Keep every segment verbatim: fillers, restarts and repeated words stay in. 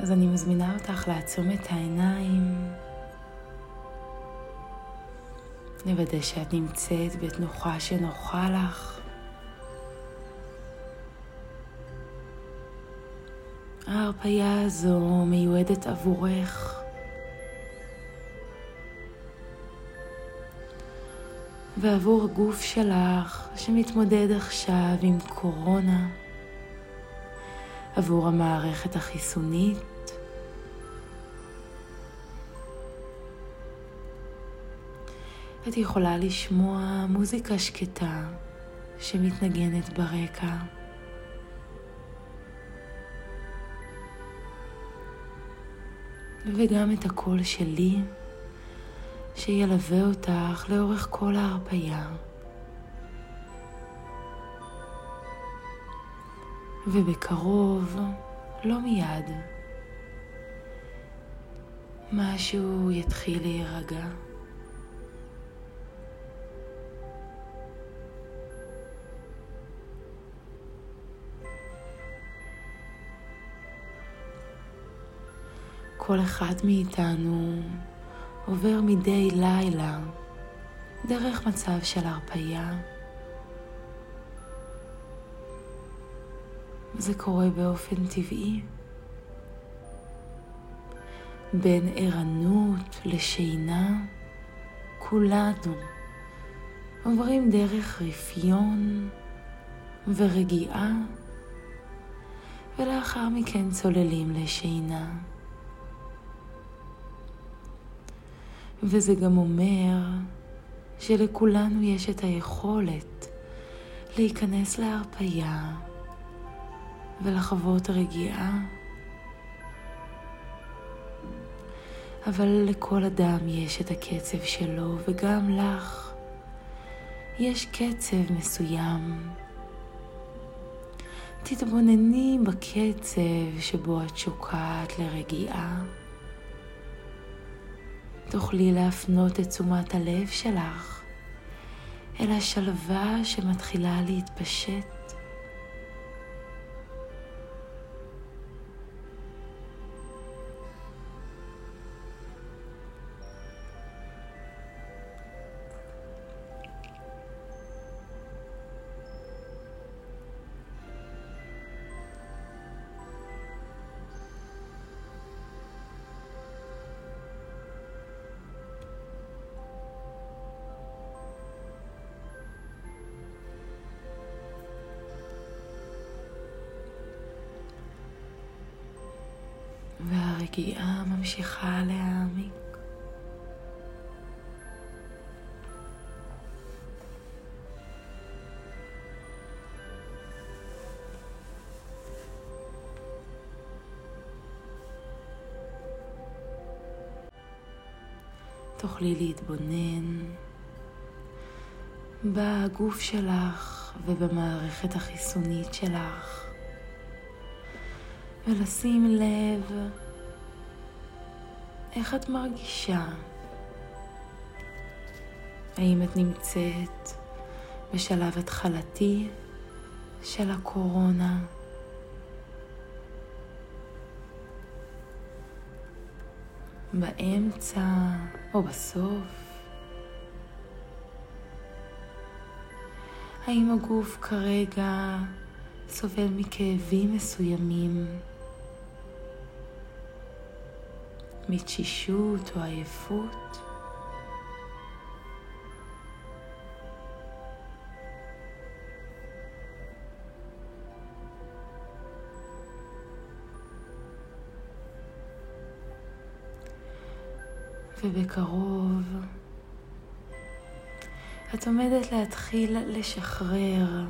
אז אני מזמינה אותך לעצום את העיניים, לוודא שאת נמצאת בתנוחה שנוחה לך. ההרפיה הזו מיועדת עבורך, ועבור הגוף שלך שמתמודד עכשיו עם קורונה, עבור המערכת החיסונית, את יכולה לשמוע מוזיקה שקטה שמתנגנת ברקע. וגם את הקול שלי שילווה אותך לאורך כל ההרפיה. ובקרוב, לא מיד, משהו יתחיל להירגע. כל אחד מאיתנו עובר מדי לילה דרך מצב של הרפיה. זה קורה באופן טבעי. בין ערנות לשינה, כולנו עוברים דרך רפיון ורגיעה, ולאחר מכן צוללים לשינה. וזה גם אומר שלכולנו יש את היכולת להיכנס להרפיה ולחוות רגיעה. אבל לכל אדם יש את הקצב שלו, וגם לך יש קצב מסוים. תתבונני בקצב שבו את שוקעת לרגיעה. תוכלי להפנות את תשומת הלב שלך אל השלווה שמתחילה להתפשט. והרגיעה ממשיכה להעמיק. תוכלי להתבונן בגוף שלך ובמערכת החיסונית שלך, ולשים לב איך את מרגישה. האם את נמצאת בשלב התחלתי של הקורונה? באמצע או בסוף? האם הגוף כרגע סובל מכאבים מסוימים? מתשישות או עייפות? ובקרוב את עומדת להתחיל לשחרר.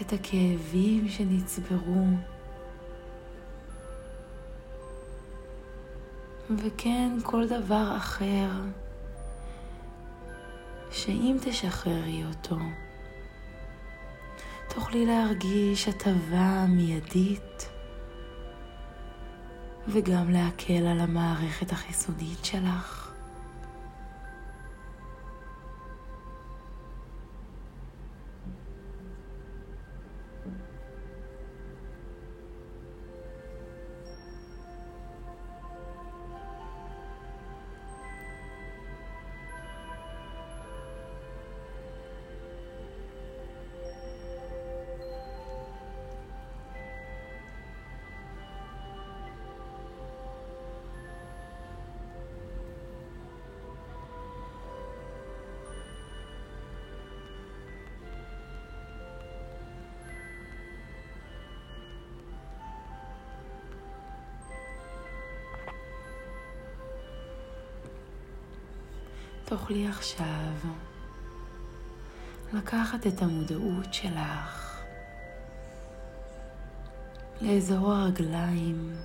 את הכאבים שנצברו, וכן כל דבר אחר שאם תשחררי אותו תוכלי להרגיש הטבה מיידית, וגם להקל על המערכת החיסונית שלך. תוכלי עכשיו לקחת את המודעות שלך לאזור הרגליים,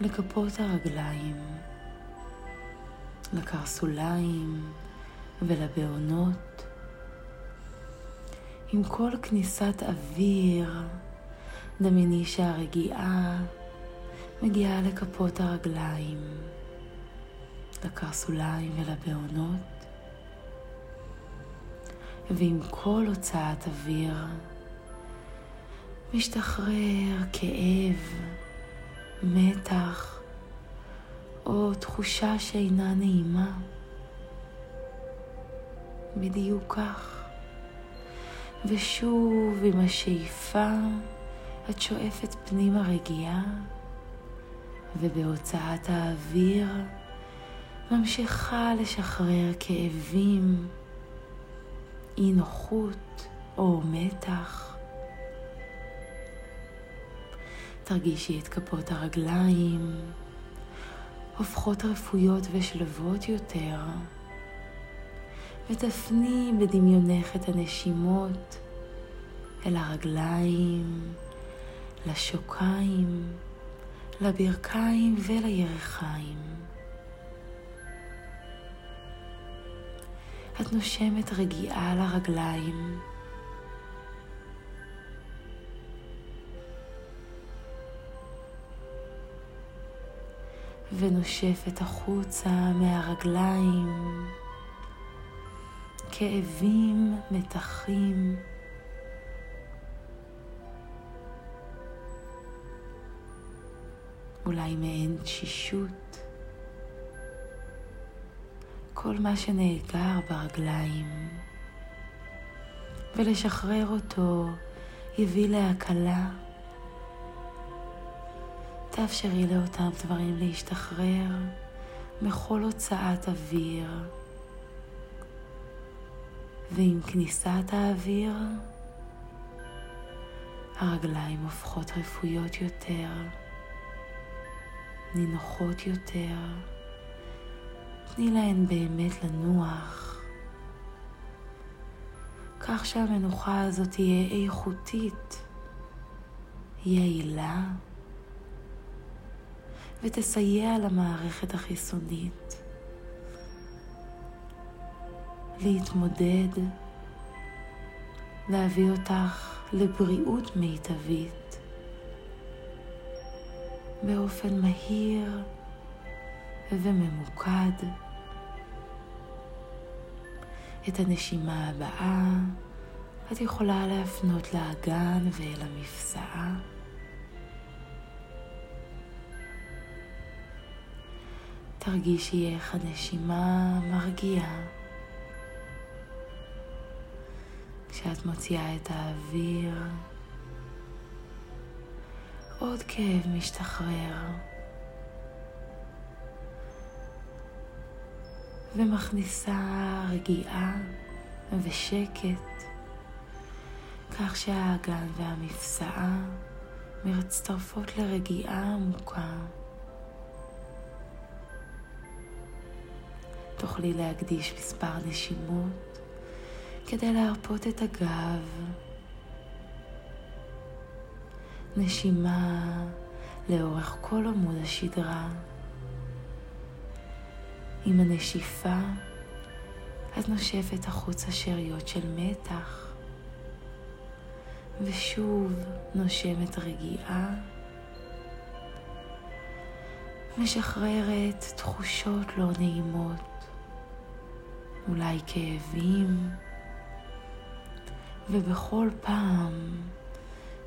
לכפות הרגליים, לקרסוליים ולבעונות. עם כל כניסת אוויר, דמייני שהרגיעה מגיעה לכפות הרגליים, לקרסוליים ולבעונות. ועם כל הוצאת אוויר, משתחרר כאב, מתח או תחושה שאינה נעימה. בדיוק כך. ושוב עם השאיפה את שואפת פנימה רגיעה, ובהוצאת האוויר ממשיכה לשחרר כאבים, אי נוחות או מתח. תרגישי את כפות הרגליים הופכות רפויות ושלבות יותר, ותפני בדמיונך את הנשימות אל הרגליים, לשוקיים, לברכיים ולירכיים. את נושמת רגיעה לרגליים, ונושפת החוצה מהרגליים כאבים, מתחים. אולי מעין תשישות. כל מה שנאגר ברגליים, ולשחרר אותו יביא להקלה. תאפשרי לאותם דברים להשתחרר בכל הוצאת אוויר, ועם כניסת האוויר הרגליים הופכות רפויות יותר, נינוחות יותר. תני להן באמת לנוח, כך שהמנוחה הזאת תהיה איכותית, יעילה, ותסייע למערכת החיסונית להתמודד, להביא אותך לבריאות מיטבית באופן מהיר וממוקד. את הנשימה הבאה את יכולה להפנות לאגן ואל המפסעה. תרגישי איך הנשימה מרגיעה. כשאת מוציאה את האוויר, עוד כאב משתחרר, ומכניסה רגיעה ושקט, כך שהאגן והמפסעה מצטרפות לרגיעה עמוקה. תוכלי להקדיש מספר נשימות כדי להרפות את הגב. נשימה לאורך כל עמוד השדרה. עם הנשיפה את נושפת החוצה שאריות של מתח, ושוב נושמת רגיעה, משחררת תחושות לא נעימות, אולי כאבים, ובכל פעם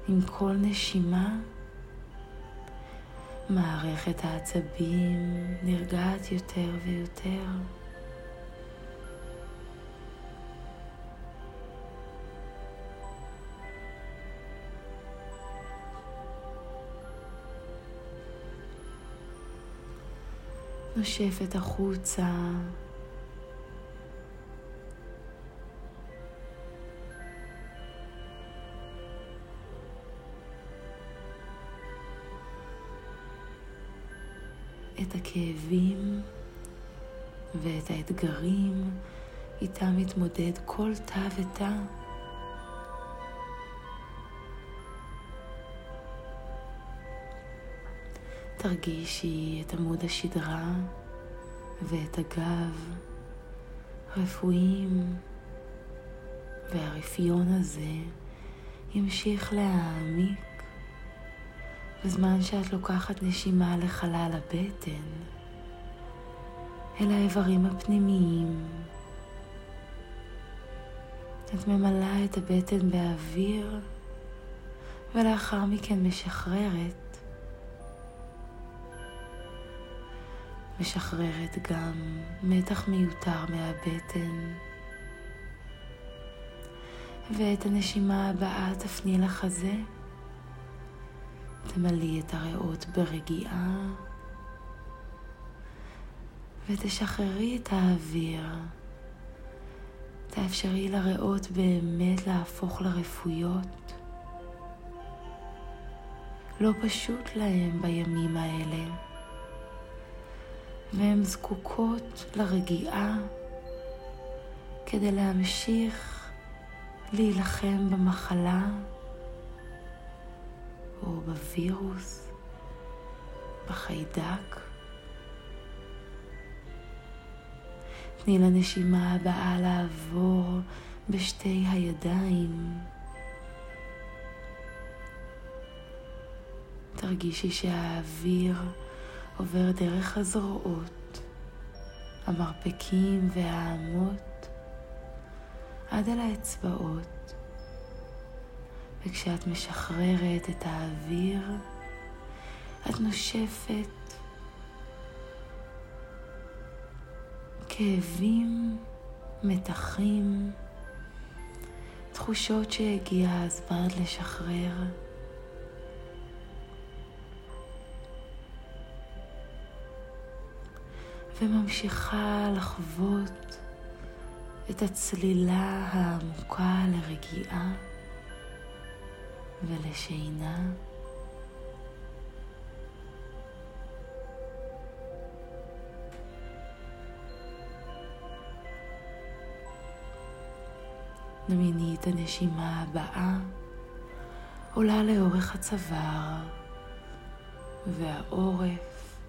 עם כל נשימה מערכת העצבים נרגעת יותר ויותר. נושפת החוצה, את הכאבים ואת האתגרים איתם מתמודד כל תא ותא. תרגישי את עמוד השדרה ואת הגב רפואיים, והרפיון הזה ימשיך להעמיק בזמן שאת לוקחת נשימה לחלל הבטן, אל האיברים הפנימיים. את ממלאה את הבטן באוויר ולאחר מכן משחררת. משחררת גם מתח מיותר מהבטן. ואת הנשימה הבאה תפני לחזה. תמלאי את הריאות ברגיעה ותשחררי את האוויר. תאפשרי לריאות באמת להפוך לרפויות. לא פשוט להם בימים האלה, והן זקוקות לרגיעה כדי להמשיך להילחם במחלה או בווירוס, בחיידק. תני לנשימה הבאה לעבור בשתי הידיים. תרגישי שהאוויר עובר דרך הזרועות, המרפקים והאמות, עד אל האצבעות. וכשאת משחררת את האוויר, את נושפת כאבים, מתחים, תחושות שהגיע הזמן לשחרר. וממשיכה לחוות את הצלילה העמוקה לרגיעה ולשינה. דמייני את הנשימה הבאה עולה לאורך הצוואר והעורף.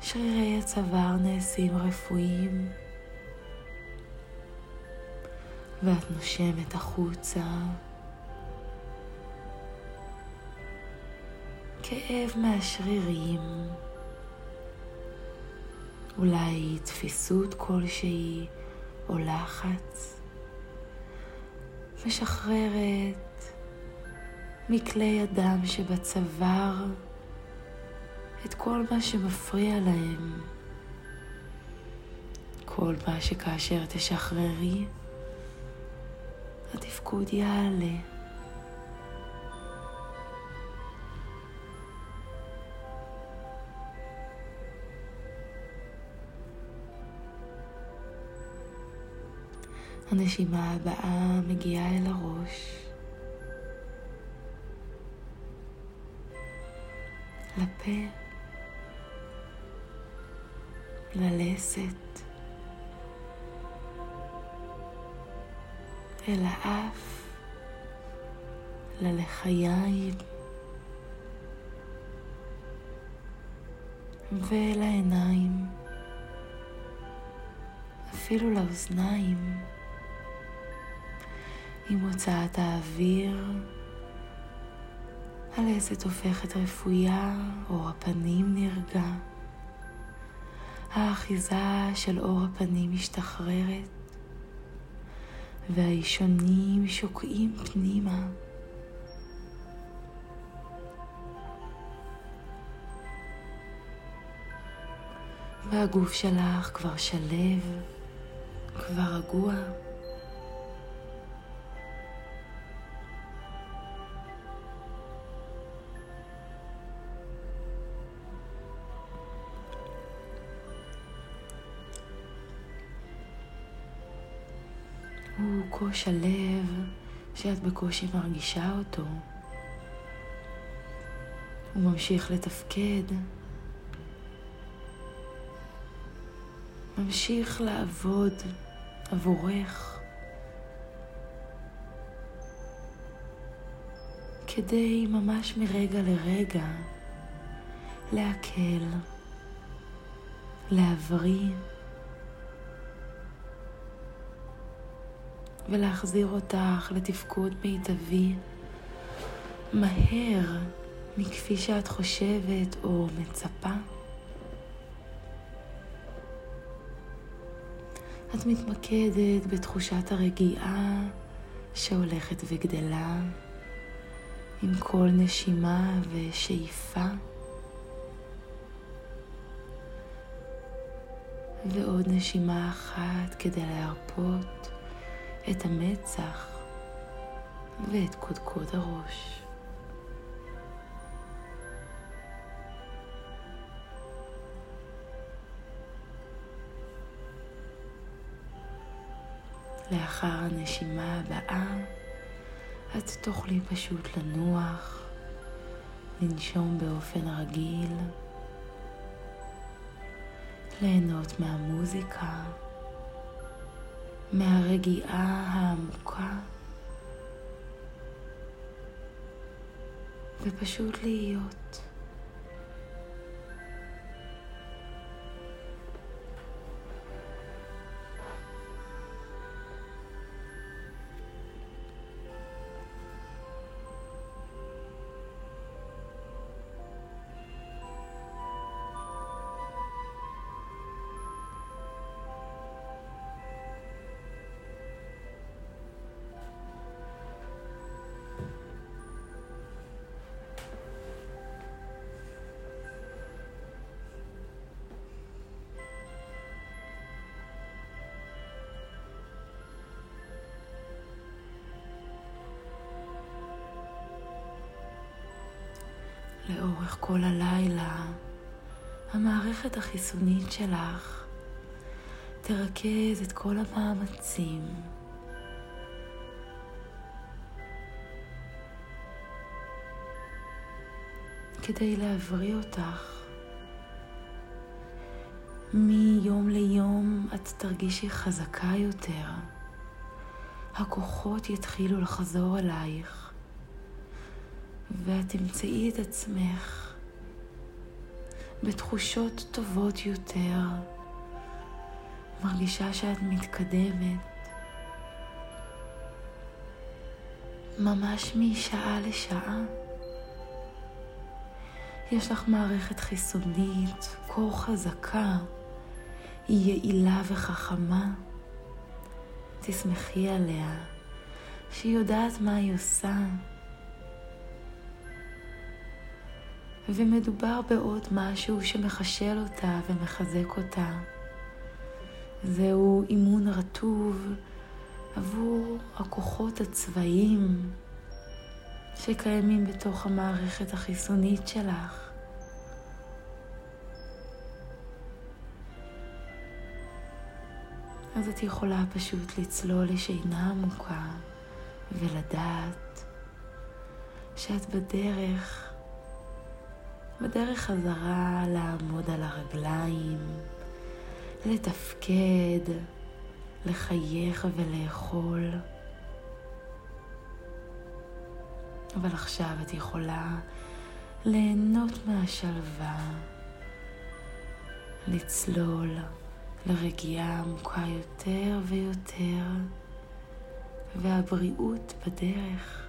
שרירי הצוואר נעשים רפואיים, ואת נושמת החוצה כאב מהשרירים, אולי תפיסות כלשהי או לחץ. משחררת מכלי הדם שבצוואר את כל מה שמפריע להם. כל מה שכאשר תשחררי התפקוד יעלה. הנשימה הבאה מגיעה אל הראש, לפה, ללסת, אל האף, ללחיים ואל העיניים, אפילו לאוזניים. עם הוצאת האוויר, הלסת הופכת רפויה, אור הפנים נרגע. האחיזה של אור הפנים משתחררת, והאישונים שוקעים פנימה. והגוף שלך כבר שלב, כבר רגוע. הוא קוש הלב שאת בקושי מרגישה אותו. הוא ממשיך לתפקד ממשיך לעבוד עבורך כדי ממש מרגע לרגע להקל, להבריא ולהחזיר אותך לתפקוד מיטבי מהר מכפי שאת חושבת או מצפה. את מתמקדת בתחושת הרגיעה שהולכת וגדלה עם כל נשימה ושאיפה, ועוד נשימה אחת כדי להרפות את המצח ואת קודקוד הראש. לאחר הנשימה הבאה, את תוכלי פשוט לנוח, לנשום באופן רגיל, ליהנות מהמוזיקה, מהרגיעה העמוקה, ופשוט להיות. לאורך כל הלילה, המערכת החיסונית שלך תרכז את כל המאמצים כדי להבריא אותך. מיום ליום את תרגישי חזקה יותר, הכוחות יתחילו לחזור אלייך ואת תמצאי את עצמך בתחושות טובות יותר, מרגישה שאת מתקדמת ממש משעה לשעה. יש לך מערכת חיסונית כה חזקה, היא יעילה וחכמה, תסמכי עליה שהיא יודעת מה היא עושה, ומדובר בעוד משהו שמחשל אותה ומחזק אותה. זהו אימון רטוב עבור הכוחות הצבאיים שקיימים בתוך המערכת החיסונית שלך. אז את יכולה פשוט לצלול לשינה עמוקה ולדעת שאת בדרך בדרך חזרה לעמוד על הרגליים, לתפקד, לחייך ולאכול. אבל עכשיו את יכולה ליהנות מהשלווה, לצלול לרגיעה עמוקה יותר ויותר, והבריאות בדרך.